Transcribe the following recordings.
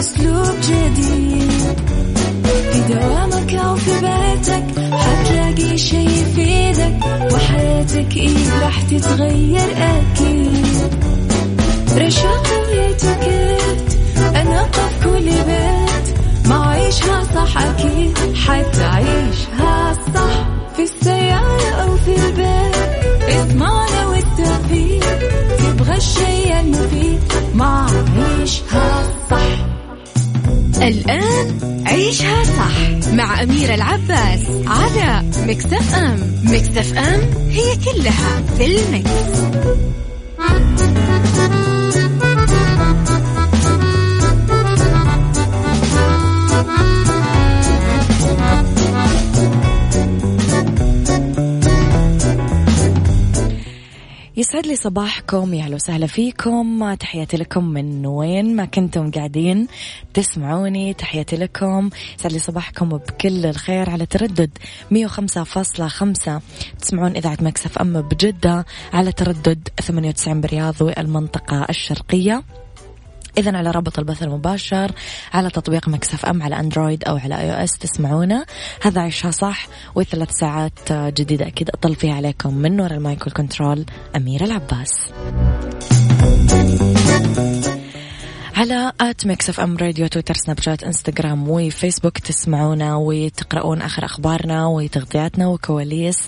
أسلوب جديد في دوامك أو في بيتك، حتلاقي شي يفيدك وحياتك إيه راح تتغير أكيد. رشاق ويتكت أنا قف كل بيت، ما عيشها صح أكيد حتعيشها صح، في السيارة أو في البيت اسمعنا والتوفيق، تبغى الشيء المفيد ما عيشها صح. الآن عيشها صح مع أميرة العباس على ميكس اف ام. ميكس اف ام هي كلها في الميكس. يسعد لي صباحكم، يا هلا وسهلا فيكم، تحياتي لكم من وين ما كنتم قاعدين تسمعوني، تحياتي لكم، يسعد لي صباحكم بكل الخير على تردد 105.5 تسمعون إذاعة مكس اف ام بجدة، على تردد 98 برياض والمنطقة الشرقية، إذن على رابط البث المباشر على تطبيق مكس اف ام على أندرويد أو على آي أو إس تسمعونا. هذا عيشها صح، والثلاث ساعات جديدة أكيد أطل فيها عليكم من وراء المايك والكنترول أميرة العباس. على آت ميكس اف ام راديو، تويتر، سناب شات، انستغرام وفيسبوك تسمعونا وتقرؤون آخر أخبارنا وتغطياتنا وكواليس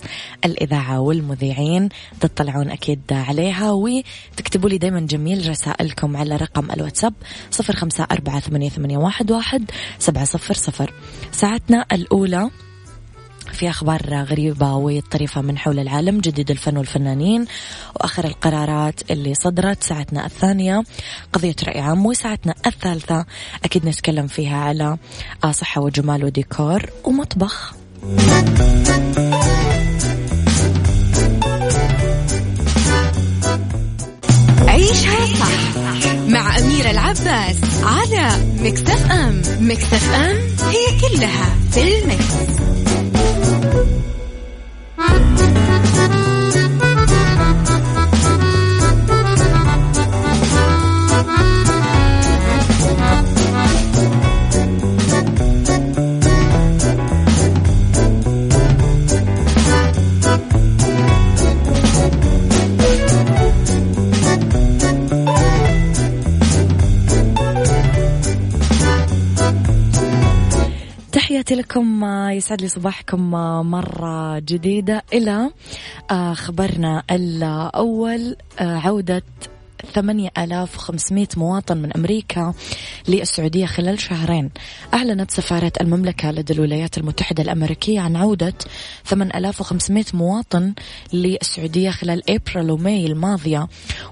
الإذاعة والمذيعين، تطلعون أكيد عليها وتكتبوا لي دايما جميل رسائلكم على رقم الواتساب 0548811700. ساعتنا الأولى في أخبار غريبة وطريفة من حول العالم، جديد الفن والفنانين وآخر القرارات اللي صدرت. ساعتنا الثانية قضية رأي عام، وساعتنا الثالثة أكيد نتكلم فيها على صحة وجمال وديكور ومطبخ. عيشها صح مع أميرة العباس على ميكس اف ام. ميكس اف ام هي كلها في الميكس. تحياتي لكم، يسعد لي صباحكم مرة جديدة. إلى خبرنا الأول، عودة 8500 مواطن من أمريكا للسعودية خلال شهرين. أعلنت سفارة المملكة لدى الولايات المتحدة الأمريكية عن عودة 8500 مواطن للسعودية خلال أبريل وماي الماضية،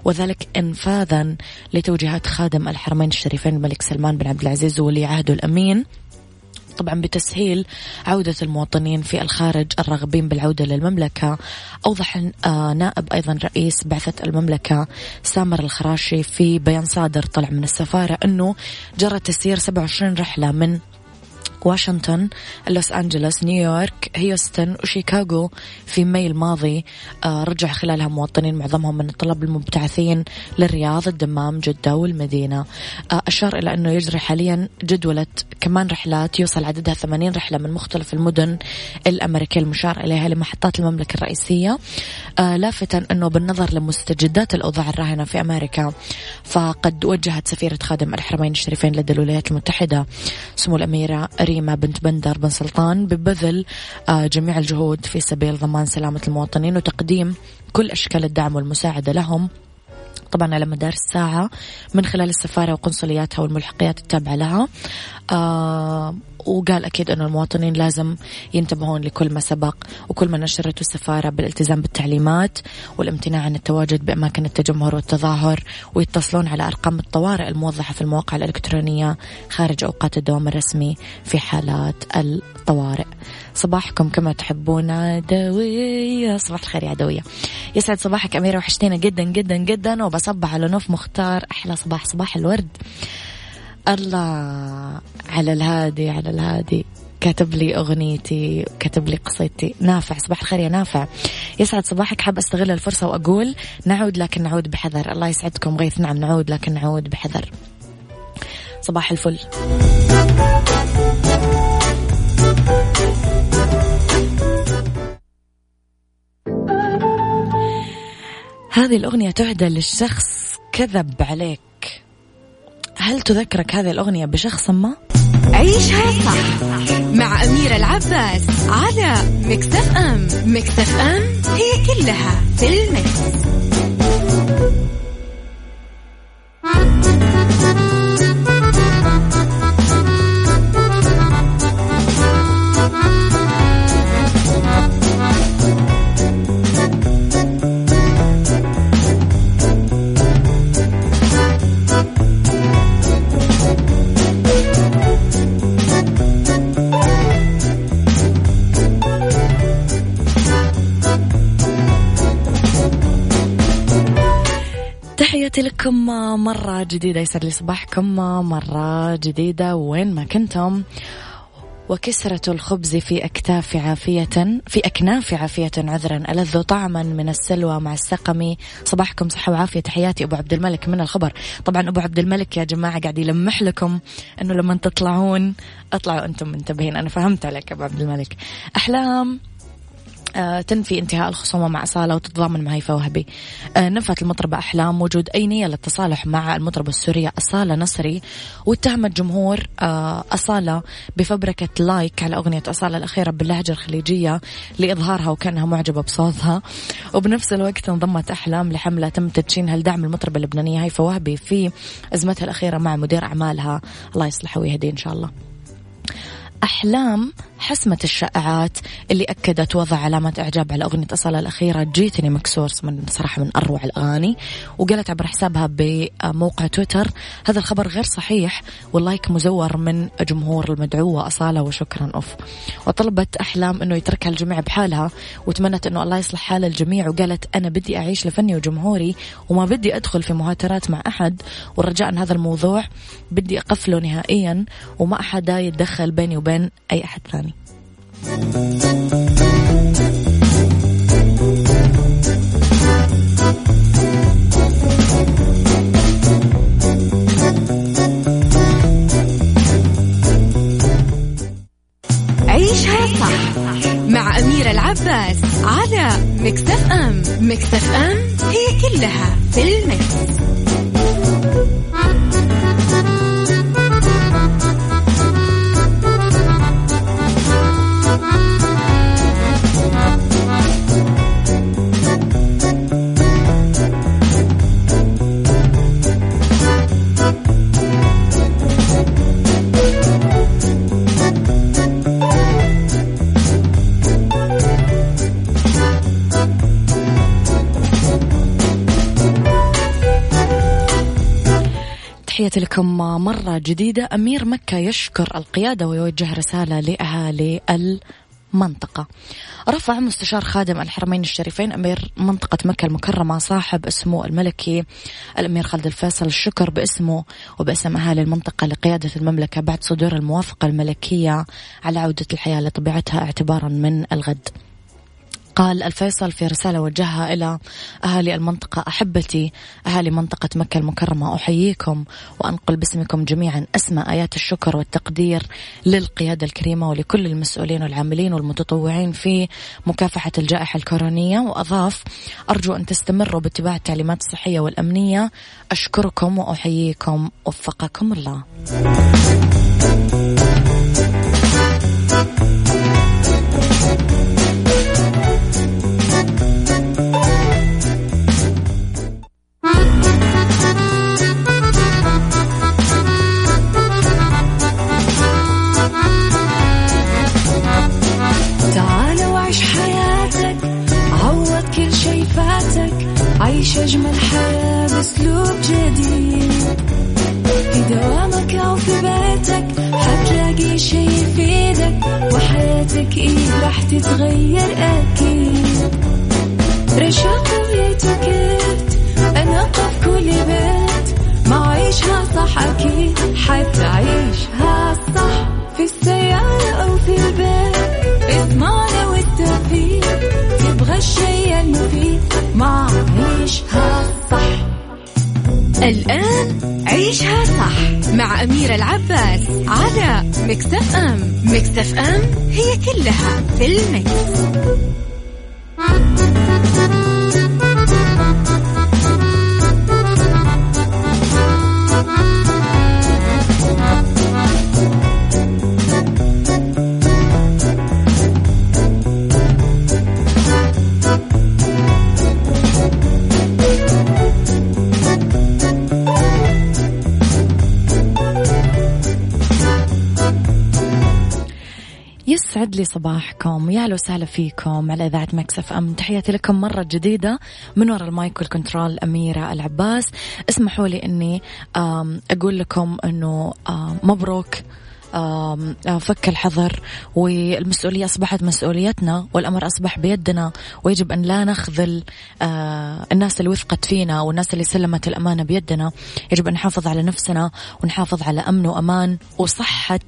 وذلك إنفاذا لتوجيهات خادم الحرمين الشريفين الملك سلمان بن عبد العزيز وولي عهده الأمين، طبعا بتسهيل عودة المواطنين في الخارج الراغبين بالعودة للمملكة. أوضح نائب أيضا رئيس بعثة المملكة سامر الخراشي في بيان صادر طلع من السفارة أنه جرى تسيير 27 رحلة من واشنطن، لوس أنجلوس، نيويورك، هيوستن وشيكاغو في ماي الماضي، رجع خلالها مواطنين معظمهم من الطلاب المبتعثين للرياض، الدمام، جدة والمدينة. أشار إلى أنه يجري حاليا جدولة كمان رحلات يوصل عددها 80 رحلة من مختلف المدن الأمريكية المشار إليها لمحطات المملكة الرئيسية، لافتا أنه بالنظر لمستجدات الأوضاع الراهنة في أمريكا، فقد وجهت سفيرة خادم الحرمين الشريفين لدى الولايات المتحدة سمو الأميرة أميرة بندر بن سلطان ببذل جميع الجهود في سبيل ضمان سلامة المواطنين وتقديم كل أشكال الدعم والمساعدة لهم، طبعا على مدار الساعة من خلال السفارة وقنصلياتها والملحقيات التابعة لها. وقال أكيد أن المواطنين لازم ينتبهون لكل ما سبق وكل ما نشرته السفارة بالالتزام بالتعليمات والامتناع عن التواجد بأماكن التجمهر والتظاهر، ويتصلون على أرقام الطوارئ الموضحة في المواقع الإلكترونية خارج أوقات الدوام الرسمي في حالات الطوارئ. صباحكم كما تحبون عدوية. صباح الخير يا عدوية، يسعد صباحك أميرة، وحشتينا جدا جدا جدا، وبصبح على نوف مختار. أحلى صباح، صباح الورد. الله على الهادي، على الهادي، كتب لي أغنيتي، كتب لي قصيتي. نافع، صباح الخير يا نافع، يسعد صباحك. حاب أستغل الفرصة وأقول نعود لكن نعود بحذر. الله يسعدكم غيث. نعم، نعود لكن نعود بحذر. صباح الفل. هذه الأغنية تعدى للشخص كذب عليك. هل تذكرك هذه الأغنية بشخص ما؟ عيشها صح مع أميرة العباس على ميكس اف ام. ميكس اف ام هي كلها في الميكس. تحياتي لكم مرة جديدة، يسعد لي صباحكم مرة جديدة وين ما كنتم. وكسرة الخبز في أكتاف عافية، في أكناف عافية عذرا ألذ طعما من السلوى مع السقم. صباحكم صحة وعافية، تحياتي أبو عبد الملك من الخبر. طبعا أبو عبد الملك يا جماعة قاعد يلمح لكم أنه لما تطلعون اطلعوا أنتم منتبهين. أنا فهمت عليك أبو عبد الملك. أحلام تنفي انتهاء الخصومة مع أصالة وتتضامن مع هيفا وهبي. نفت المطربة أحلام وجود أي نية للتصالح مع المطربة السورية أصالة نصري، واتهمت جمهور أصالة بفبركة لايك على أغنية أصالة الأخيرة باللهجة الخليجية لإظهارها وكأنها معجبة بصوتها. وبنفس الوقت انضمت أحلام لحملة تم تدشينها لدعم المطربة اللبنانية هيفا وهبي في أزمتها الأخيرة مع مدير أعمالها، الله يصلحه ويهديه إن شاء الله. أحلام حسمت الشائعات اللي أكدت وضع علامة إعجاب على أغنية أصالة الأخيرة جيتني مكسور، من صراحة من أروع الأغاني، وقالت عبر حسابها بموقع تويتر هذا الخبر غير صحيح واللايك مزور من جمهور المدعوة أصالة وشكرا أوف. وطلبت أحلام أنه يتركها الجميع بحالها، وتمنت أنه الله يصلح حال الجميع، وقالت أنا بدي أعيش لفني وجمهوري وما بدي أدخل في مهاترات مع أحد، والرجاء أن هذا الموضوع بدي أقفله نهائيا وما أحد يتدخل بيني وبين أي أحد ثاني. عيشها صح مع أميرة العباس على ميكس اف ام. ميكس اف ام هي كلها في الميكس. تحياتي لكم مرة جديدة. أمير مكة يشكر القيادة ويوجه رسالة لأهالي المنطقة. رفع مستشار خادم الحرمين الشريفين أمير منطقة مكة المكرمة صاحب السمو الملكي الأمير خالد الفيصل الشكر باسمه وباسم أهالي المنطقة لقيادة المملكة بعد صدور الموافقة الملكية على عودة الحياة لطبيعتها اعتبارا من الغد. قال الفيصل في رسالة وجهها إلى أهالي المنطقة: أحبتي أهالي منطقة مكة المكرمة، أحييكم وأنقل باسمكم جميعا أسمى آيات الشكر والتقدير للقيادة الكريمة ولكل المسؤولين والعاملين والمتطوعين في مكافحة الجائحة الكورونا. وأضاف: أرجو أن تستمروا باتباع التعليمات الصحية والأمنية. أشكركم وأحييكم، وفقكم الله. عيش أجمل حياة بأسلوب جديد، في دوامك أو في بيتك حتلاقي شي يفيدك، وحياتك إيه راح تتغير أكيد. رشاق ويتكت أنا قف كل بيت، ما عيشها صح أكيد حتعيشها صح، في السيارة أو في البيت اسمعنا والتوفيق، تبغى الشيء المفيد ما عيشها صح. الآن عيشها صح مع أميرة العباس على ميكس اف ام. ميكس اف ام هي كلها في الميكس. يسعد لي صباحكم، يا هلا وسهلا فيكم على إذاعة مكس اف ام. تحياتي لكم مرة جديدة من وراء المايك والكنترول أميرة العباس. اسمحوا لي إني أقول لكم إنه مبروك فك الحظر، والمسؤولية أصبحت مسؤوليتنا والأمر أصبح بيدنا، ويجب أن لا نخذل الناس اللي وثقت فينا والناس اللي سلمت الأمانة بيدنا. يجب أن نحافظ على نفسنا ونحافظ على أمن وأمان وصحة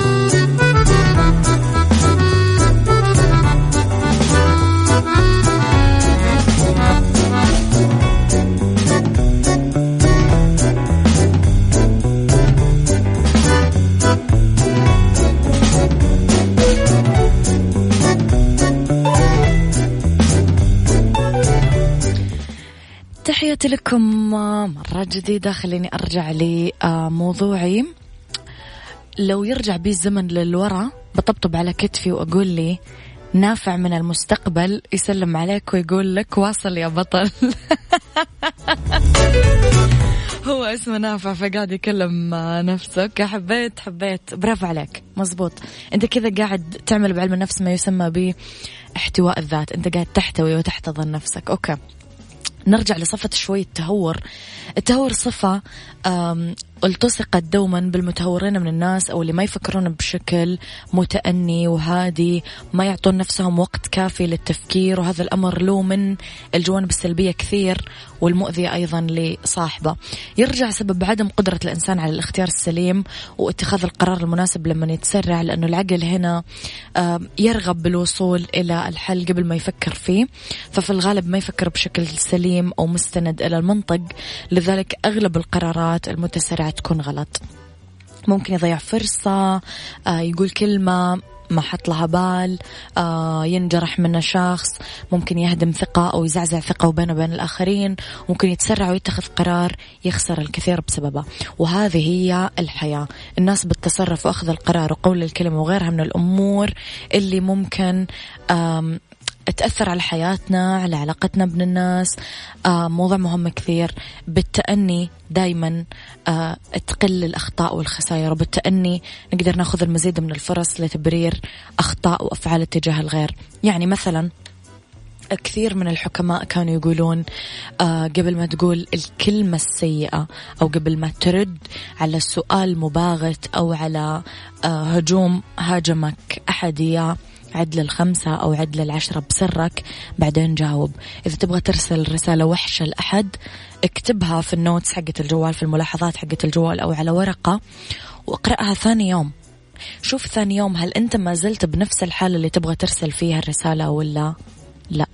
تحياتي لكم مرة جديدة. خليني أرجع لموضوعي. لو يرجع بي الزمن للورا بطبطب على كتفي وأقول لي نافع من المستقبل يسلم عليك ويقول لك واصل يا بطل. هو اسمه نافع فقاعد يكلم نفسك. حبيت برافو عليك، مزبوط، انت كذا قاعد تعمل بعلم النفس ما يسمى باحتواء الذات، انت قاعد تحتوي وتحتضن نفسك. أوكي، نرجع لصفة شوي التهور. التهور صفة التصقت دوما بالمتهورين من الناس، أو اللي ما يفكرون بشكل متأني وهادي، ما يعطون نفسهم وقت كافي للتفكير، وهذا الأمر له من الجوانب السلبية كثير والمؤذية أيضا لصاحبه. يرجع سبب عدم قدرة الإنسان على الاختيار السليم واتخاذ القرار المناسب لما يتسرع، لأنه العقل هنا يرغب بالوصول إلى الحل قبل ما يفكر فيه، ففي الغالب ما يفكر بشكل سليم أو مستند إلى المنطق، لذلك أغلب القرارات المتسرعة تكون غلط. ممكن يضيع فرصة، يقول كلمة ما حط لها بال، ينجرح منه شخص، ممكن يهدم ثقة أو يزعزع ثقة وبينه وبين الآخرين، ممكن يتسرع ويتخذ قرار يخسر الكثير بسببه. وهذه هي الحياة، الناس بالتصرف وأخذ القرار وقول الكلمة وغيرها من الأمور اللي ممكن تأثر على حياتنا، على علاقتنا بين الناس. موضوع مهم كثير. بالتأني دايما تقل الأخطاء والخسائر، وبالتأني نقدر ناخذ المزيد من الفرص لتبرير أخطاء وأفعال تجاه الغير. يعني مثلا كثير من الحكماء كانوا يقولون قبل ما تقول الكلمة السيئة، أو قبل ما ترد على السؤال مباغت، أو على هجوم هاجمك أحدية، عد لل5 أو عد لل10 بسرك، بعدين جاوب. إذا تبغى ترسل رسالة وحشة لأحد اكتبها في النوتس حقة الجوال، في الملاحظات حقة الجوال، أو على ورقة، واقرأها ثاني يوم. شوف ثاني يوم هل أنت ما زلت بنفس الحالة اللي تبغى ترسل فيها الرسالة ولا لا.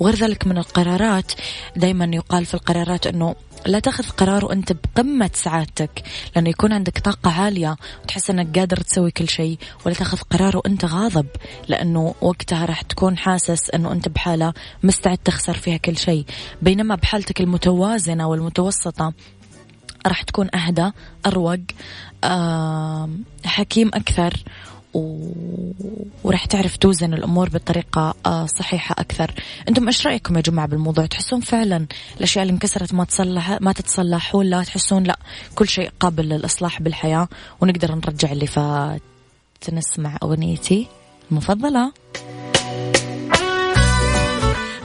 وغير ذلك من القرارات، دايما يقال في القرارات أنه لا تاخذ قرار وأنت بقمة سعادتك، لأنه يكون عندك طاقة عالية وتحس أنك قادر تسوي كل شيء، ولا تاخذ قرار وأنت غاضب، لأنه وقتها راح تكون حاسس أنه أنت بحالة مستعد تخسر فيها كل شيء. بينما بحالتك المتوازنة والمتوسطة راح تكون أهدى، أروق، حكيم أكثر، وراح تعرف توزن الأمور بطريقة صحيحة أكثر. أنتم إيش رأيكم يا جماعة بالموضوع؟ تحسون فعلا الأشياء اللي انكسرت ما تتصلح، ولا تحسون لا كل شيء قابل للإصلاح بالحياة ونقدر نرجع اللي فات؟ نسمع أغنيتي المفضلة.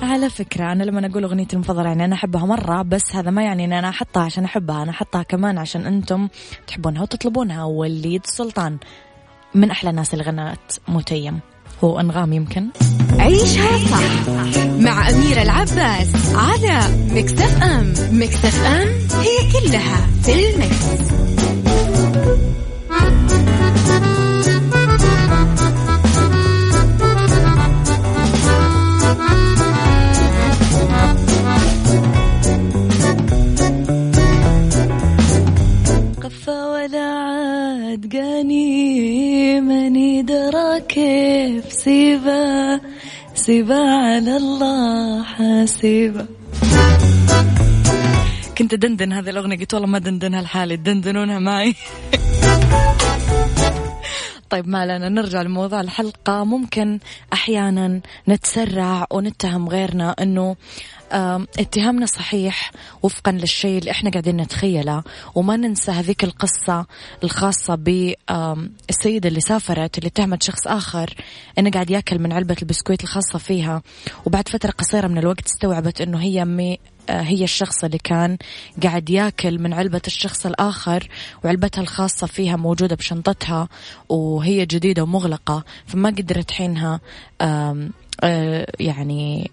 على فكرة أنا لما أقول أغنيتي المفضلة يعني أنا أحبها مرة، بس هذا ما يعني أن أنا أحطها عشان أحبها، أنا أحطها كمان عشان أنتم تحبونها وتطلبونها. وليد السلطان من أحلى الناس اللي غنت متيم، هو أنغام يمكن. عيشها صح مع أميرة العباس على ميكس اف ام. ميكس اف ام هي كلها في الميكس. قفة ولا عاد قاني من يدرى كيف سيبا على الله حاسبا. كنت دندن هذه الأغنية، قلت والله ما دندنها لحالي، دندنونها معي. طيب ما لنا، نرجع لموضوع الحلقة. ممكن أحيانا نتسرع ونتهم غيرنا أنه اتهامنا صحيح وفقا للشيء اللي احنا قاعدين نتخيله، وما ننسى هذيك القصة الخاصة بالسيدة اللي سافرت اللي اتهمت شخص آخر انه قاعد ياكل من علبة البسكويت الخاصة فيها، وبعد فترة قصيرة من الوقت استوعبت انه هي الشخص اللي كان قاعد ياكل من علبة الشخص الآخر، وعلبتها الخاصة فيها موجودة بشنطتها وهي جديدة ومغلقة، فما قدرت حينها يعني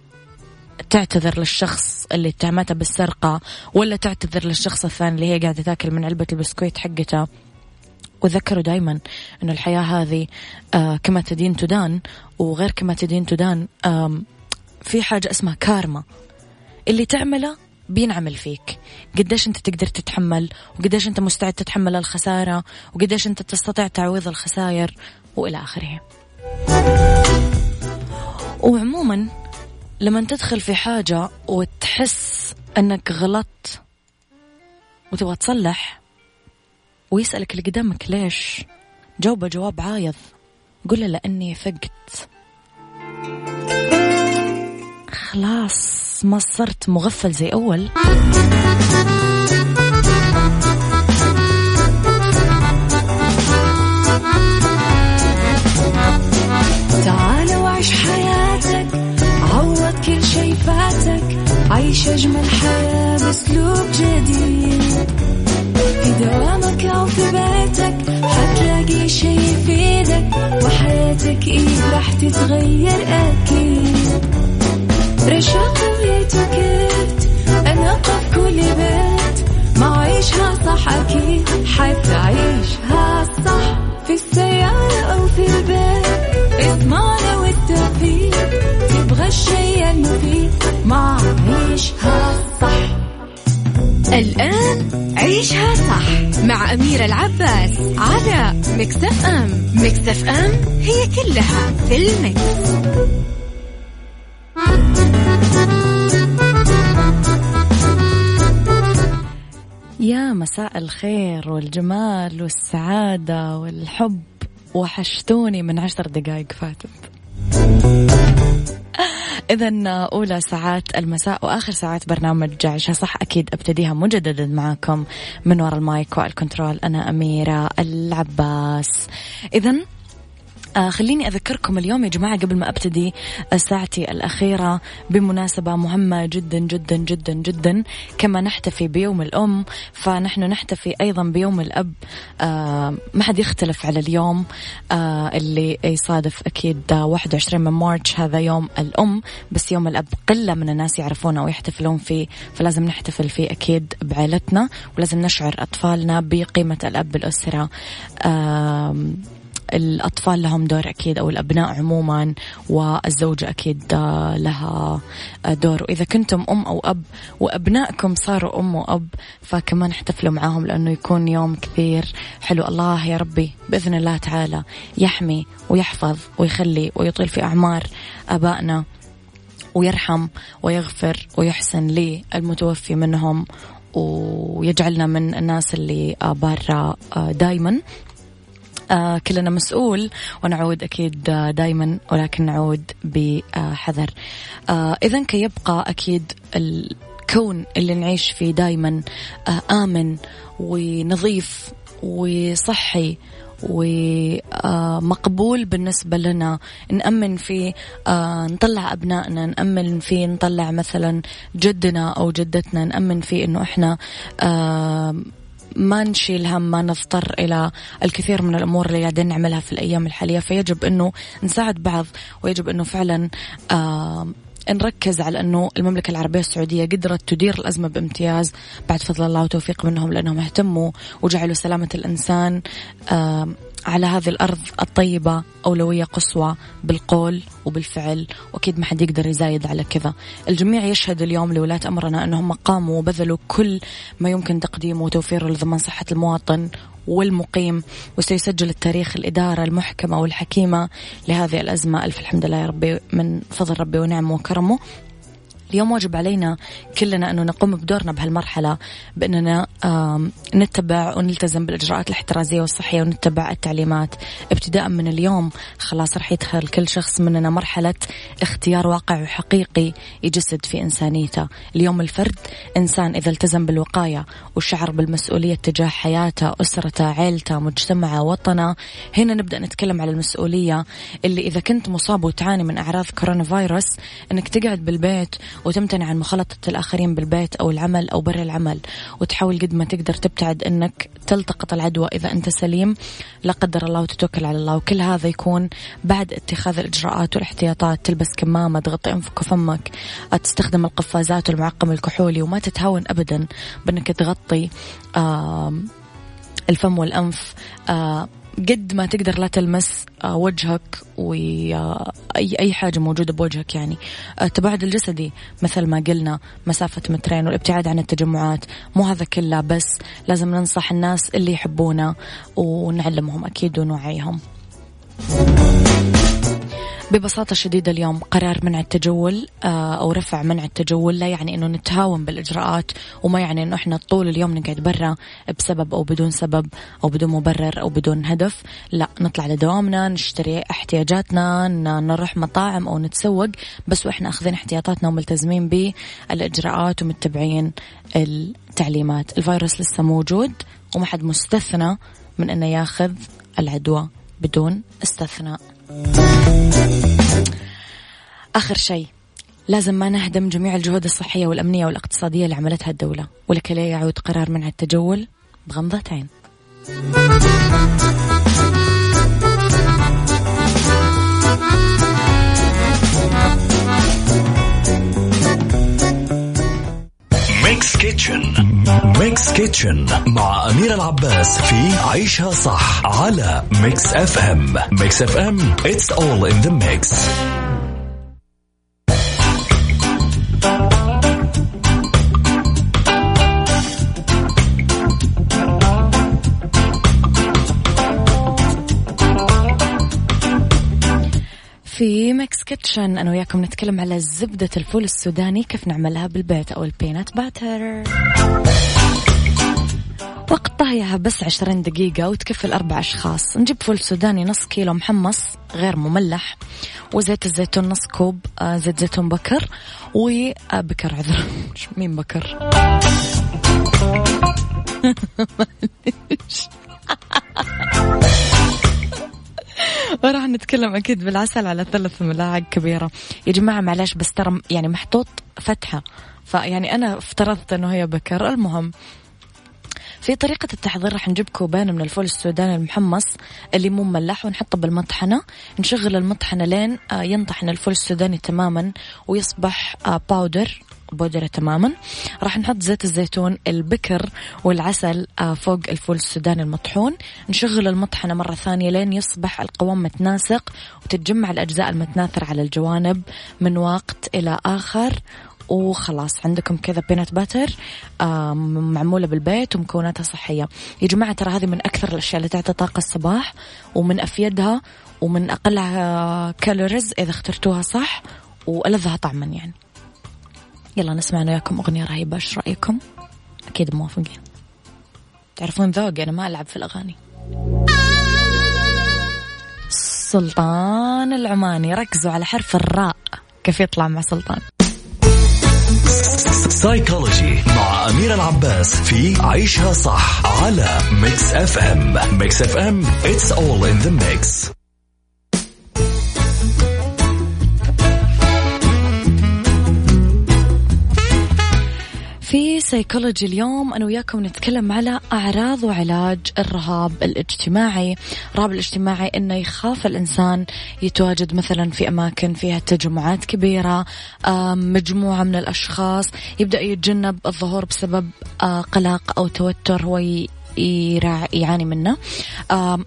تعتذر للشخص اللي اتهمته بالسرقة ولا تعتذر للشخص الثاني اللي هي قاعدة تاكل من علبة البسكويت حقتها. وذكروا دايما أن الحياة هذه كما تدين تدان، وغير كما تدين تدان في حاجة اسمها كارما، اللي تعمله بينعمل فيك. قديش أنت تقدر تتحمل، وقديش أنت مستعد تتحمل الخسارة، وقديش أنت تستطيع تعويض الخسائر وإلى آخره. وعموما لما تدخل في حاجة وتحس أنك غلط وتبغى تصلح ويسألك اللي قدامك ليش، جاوبه جواب عايض، قل له لأني ثقت. خلاص ما صرت مغفل زي أول. تعال وعيش حياتك، عوض كل شي فاتك، عيش أجمل حياة بأسلوب جديد. في دوامك أو في بيتك حتلاقي شي يفيدك، وحياتك إيه راح تتغير أكيد. رشاق ويتوكيت أنا قف كل بيت، ما عيشها صح أكيد حتى عيشها صح. في السيارة أو في البيت اسمعنا والتوفيق، تبغى الشيء المفيد ما عيشها صح. الآن عيشها صح مع أميرة العباس على ميكس اف ام. ميكس اف ام هي كلها في الميكس. يا مساء الخير والجمال والسعادة والحب، وحشتوني من 10 دقائق فاتت. إذن أولى ساعات المساء وآخر ساعات برنامج عيشها صح أكيد أبتديها مجددا معكم من وراء المايك والكنترول، أنا أميرة العباس. إذن خليني أذكركم اليوم يا جماعة قبل ما أبتدي ساعتي الأخيرة بمناسبة مهمة جدا جدا جدا جدا. كما نحتفي بيوم الأم فنحن نحتفي أيضا بيوم الأب، ما حد يختلف على اليوم اللي يصادف أكيد 21 من مارس، هذا يوم الأم، بس يوم الأب قلة من الناس يعرفونه ويحتفلون فيه، فلازم نحتفل فيه أكيد بعائلتنا، ولازم نشعر أطفالنا بقيمة الأب بالأسرة. الأطفال لهم دور أكيد، أو الأبناء عموما، والزوجة أكيد لها دور. وإذا كنتم أم أو أب وأبنائكم صاروا أم وأب فكمان احتفلوا معاهم، لأنه يكون يوم كثير حلو. الله يا ربي بإذن الله تعالى يحمي ويحفظ ويخلي ويطيل في أعمار أبائنا، ويرحم ويغفر ويحسن لي المتوفي منهم، ويجعلنا من الناس اللي برا دايما. كلنا مسؤول، ونعود أكيد دايما، ولكن نعود بحذر. إذن كي يبقى أكيد الكون اللي نعيش فيه دايما آمن ونظيف وصحي ومقبول بالنسبة لنا، نأمن فيه نطلع أبنائنا، نأمن فيه نطلع مثلا جدنا أو جدتنا، نأمن فيه إنه إحنا ما نشيل هم، ما نضطر إلى الكثير من الأمور اللي قاعدين نعملها في الأيام الحالية. فيجب أنه نساعد بعض، ويجب أنه فعلا نركز على أنه المملكة العربية السعودية قدرت تدير الأزمة بامتياز بعد فضل الله وتوفيق منهم، لأنهم اهتموا وجعلوا سلامة الإنسان على هذه الأرض الطيبة أولوية قصوى بالقول وبالفعل، وأكيد ما حد يقدر يزايد على كذا. الجميع يشهد اليوم لولاة أمرنا أنهم قاموا وبذلوا كل ما يمكن تقديمه وتوفيره لضمان صحة المواطن والمقيم، وسيسجل التاريخ الإدارة المحكمة والحكيمة لهذه الأزمة. ألف الحمد لله يا ربي من فضل ربي ونعمه وكرمه. اليوم واجب علينا كلنا أنه نقوم بدورنا بهالمرحلة بأننا نتبع ونلتزم بالإجراءات الاحترازية والصحية ونتبع التعليمات. ابتداء من اليوم خلاص رح يدخل كل شخص مننا مرحلة اختيار واقع وحقيقي يجسد في إنسانيته. اليوم الفرد إنسان إذا التزم بالوقاية وشعر بالمسؤولية تجاه حياته، أسرته، عائلته، مجتمعه، وطنه، هنا نبدأ نتكلم على المسؤولية اللي إذا كنت مصاب وتعاني من أعراض كورونا فيروس أنك تقعد بالبيت وتمتنع عن مخالطة الآخرين بالبيت أو العمل أو برا العمل، وتحاول قد ما تقدر تبتعد أنك تلتقط العدوى إذا أنت سليم لا قدر الله، وتتوكل على الله. وكل هذا يكون بعد اتخاذ الإجراءات والاحتياطات. تلبس كمامة، تغطي أنفك وفمك، تستخدم القفازات والمعقم الكحولي، وما تتهاون أبدا بأنك تغطي الفم والأنف. قد ما تقدر لا تلمس وجهك وأي حاجة موجودة بوجهك. يعني التباعد الجسدي مثل ما قلنا مسافة مترين، والابتعاد عن التجمعات. مو هذا كله بس، لازم ننصح الناس اللي يحبونا ونعلمهم أكيد ونوعيهم. ببساطة شديدة اليوم قرار منع التجول أو رفع منع التجول لا يعني أنه نتهاون بالإجراءات، وما يعني أنه إحنا طول اليوم نقعد برا بسبب أو بدون سبب أو بدون مبرر أو بدون هدف. لا، نطلع لدوامنا، نشتري احتياجاتنا، نروح مطاعم أو نتسوق، بس وإحنا أخذين احتياطاتنا وملتزمين بالإجراءات ومتبعين التعليمات. الفيروس لسه موجود وما حد مستثنى من أنه ياخذ العدوى بدون استثناء. آخر شيء، لازم ما نهدم جميع الجهود الصحية والأمنية والاقتصادية اللي عملتها الدولة، ولكي يعود قرار منع التجول بغمضة عين. ميكس كيتشن مع أميرة العباس في عيشها صح على ميكس اف ام. ميكس اف ام it's all in the mix. في ميكس كيتشن أنا وياكم نتكلم على زبدة الفول السوداني، كيف نعملها بالبيت، أو البينات باتر. وقت طهيها بس 20 دقيقة وتكفي ل4 أشخاص. نجيب فول سوداني نص كيلو محمص غير مملح، وزيت الزيتون نص كوب، زيت زيتون بكر وبكر عذر مين بكر وراح نتكلم أكيد بالعسل على 3 ملاعق كبيرة. يا جماعة معلش، بس ترى يعني محطوط فتحة، فيعني أنا افترضت أنه هي بكر. المهم في طريقة التحضير راح نجيب كوبين من الفول السوداني المحمص اللي مو مملح ونحطه بالمطحنة، نشغل المطحنة لين ينطحن الفول السوداني تماما ويصبح بودرة تماما. راح نحط زيت الزيتون، البكر والعسل فوق الفول السوداني المطحون، نشغل المطحنة مرة ثانية لين يصبح القوام متناسق وتتجمع الأجزاء المتناثرة على الجوانب من وقت إلى آخر، وخلاص عندكم كذا بينات باتر معمولة بالبيت ومكوناتها صحية. يا جماعة ترى هذه من أكثر الأشياء اللي تعطي طاقة الصباح، ومن أفيدها ومن أقلها كالوريز إذا اخترتوها صح، وألذها طعما. يعني يلا نسمع أنا وياكم أغنية رهيبة، إيش رأيكم؟ أكيد موافقين، تعرفون ذوقي أنا ما ألعب في الأغاني. سلطان العماني، ركزوا على حرف الراء كيف يطلع مع سلطان. سايكولوجي مع أميرة العباس في عيشها صح على ميكس اف ام. ميكس اف ام it's all in the mix. في سايكولوجي اليوم أنا وياكم نتكلم على أعراض وعلاج الرهاب الاجتماعي. الرهاب الاجتماعي إنه يخاف الإنسان يتواجد مثلا في أماكن فيها تجمعات كبيرة، مجموعة من الأشخاص، يبدأ يتجنب الظهور بسبب قلق أو توتر هو يعاني منه.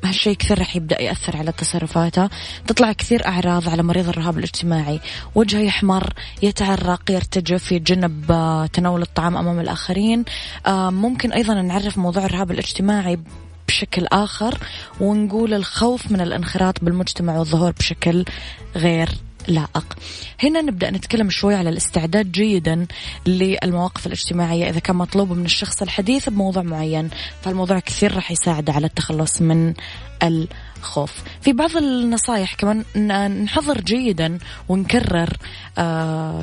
هالشيء كثير رح يبدأ يأثر على تصرفاته. تطلع كثير أعراض على مريض الرهاب الاجتماعي، وجهه يحمر، يتعرق، يرتجف، يتجنب تناول الطعام أمام الآخرين. ممكن أيضا نعرف موضوع الرهاب الاجتماعي بشكل آخر ونقول الخوف من الانخراط بالمجتمع والظهور بشكل غير لائق. هنا نبدأ نتكلم شوي على الاستعداد جيدا للمواقف الاجتماعية إذا كان مطلوب من الشخص الحديث بموضوع معين، فالموضوع كثير راح يساعد على التخلص من الخوف. في بعض النصائح كمان نحضر جيدا ونكرر،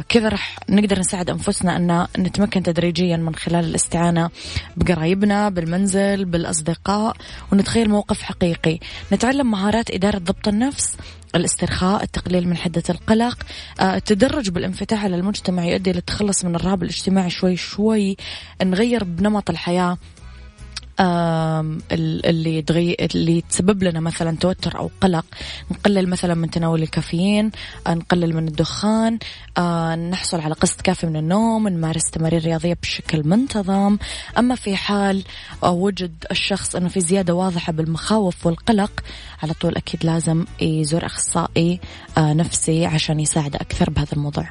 كذا رح نقدر نساعد أنفسنا أن نتمكن تدريجيا من خلال الاستعانة بقرايبنا، بالمنزل، بالأصدقاء، ونتخيل موقف حقيقي. نتعلم مهارات إدارة ضبط النفس، الاسترخاء، التقليل من حدة القلق. التدرج بالانفتاح على المجتمع يؤدي للتخلص من الرهاب الاجتماعي. شوي شوي نغير بنمط الحياة اللي تسبب لنا مثلا توتر أو قلق. نقلل مثلا من تناول الكافيين، نقلل من الدخان، نحصل على قسط كافي من النوم، نمارس تمارين رياضية بشكل منتظم. أما في حال وجد الشخص أنه في زيادة واضحة بالمخاوف والقلق، على طول أكيد لازم يزور أخصائي نفسي عشان يساعد أكثر بهذا الموضوع.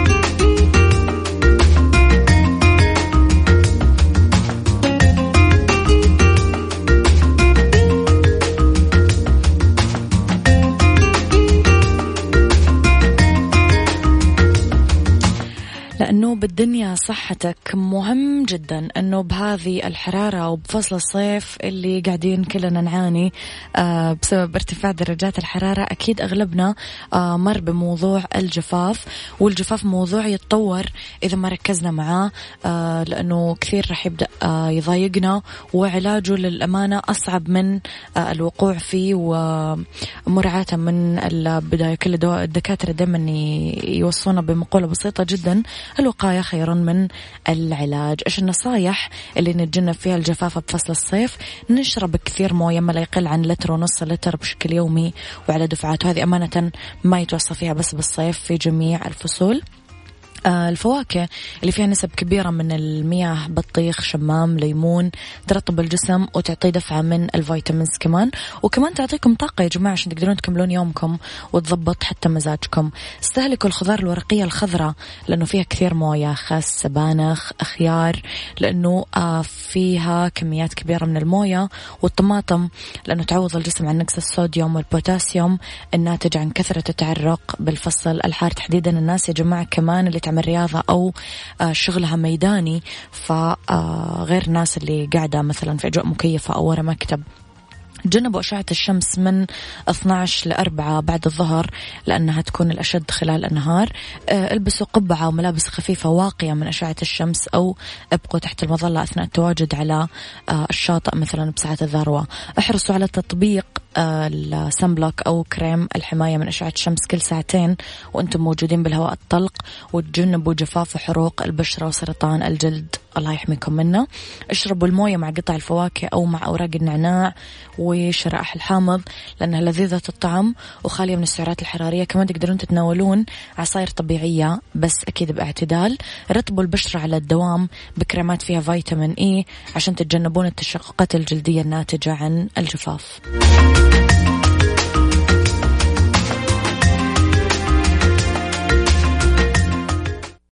لأنه بالدنيا صحتك مهم جدا أنه بهذه الحرارة وبفصل الصيف اللي قاعدين كلنا نعاني بسبب ارتفاع درجات الحرارة، أكيد أغلبنا مر بموضوع الجفاف. والجفاف موضوع يتطور إذا ما ركزنا معاه، لأنه كثير رح يبدأ يضايقنا، وعلاجه للأمانة أصعب من الوقوع فيه، ومراعاة من البداية كل الدكاترة دائما يوصونا بمقولة بسيطة جدا: الوقاية خير من العلاج. إيش النصايح اللي نتجنب فيها الجفاف بفصل الصيف؟ نشرب كثير موية، ما لا يقل عن 1.5 لتر بشكل يومي وعلى دفعات، وهذه أمانة ما يتوصى فيها بس بالصيف، في جميع الفصول. الفواكه اللي فيها نسب كبيرة من المياه: بطيخ، شمام، ليمون، ترطب الجسم وتعطي دفعة من الفيتامينز كمان، وكمان تعطيكم طاقة يا جماعة عشان تقدرون تكملون يومكم وتضبط حتى مزاجكم. استهلكوا الخضار الورقية الخضراء لأنه فيها كثير موية: خس، سبانخ، أخيار لأنه فيها كميات كبيرة من الموية، والطماطم لأنه تعوض الجسم عن نقص الصوديوم والبوتاسيوم الناتج عن كثرة التعرق بالفصل الحار تحديدا. الناس يا جماعة كمان اللي تعمل رياضة أو شغلها ميداني، فغير الناس اللي قاعدة مثلا في أجواء مكيفة أو ورا مكتب. تجنبوا أشعة الشمس من 12 ل4 بعد الظهر لأنها تكون الأشد خلال النهار. البسوا قبعة وملابس خفيفة واقية من أشعة الشمس، أو ابقوا تحت المظلة أثناء التواجد على الشاطئ مثلا بساعات الذروة. احرصوا على تطبيق السن بلوك أو كريم الحماية من أشعة الشمس كل ساعتين وأنتم موجودين بالهواء الطلق، وتجنبوا جفاف وحروق البشرة وسرطان الجلد، الله يحميكم منه. اشربوا الموية مع قطع الفواكه أو مع أوراق النعناع وشرائح الحامض لأنها لذيذة الطعم وخالية من السعرات الحرارية. كمان تقدرون تتناولون عصائر طبيعية بس أكيد باعتدال. رطبوا البشرة على الدوام بكريمات فيها فيتامين E عشان تتجنبون التشققات الجلدية الناتجة عن الجفاف.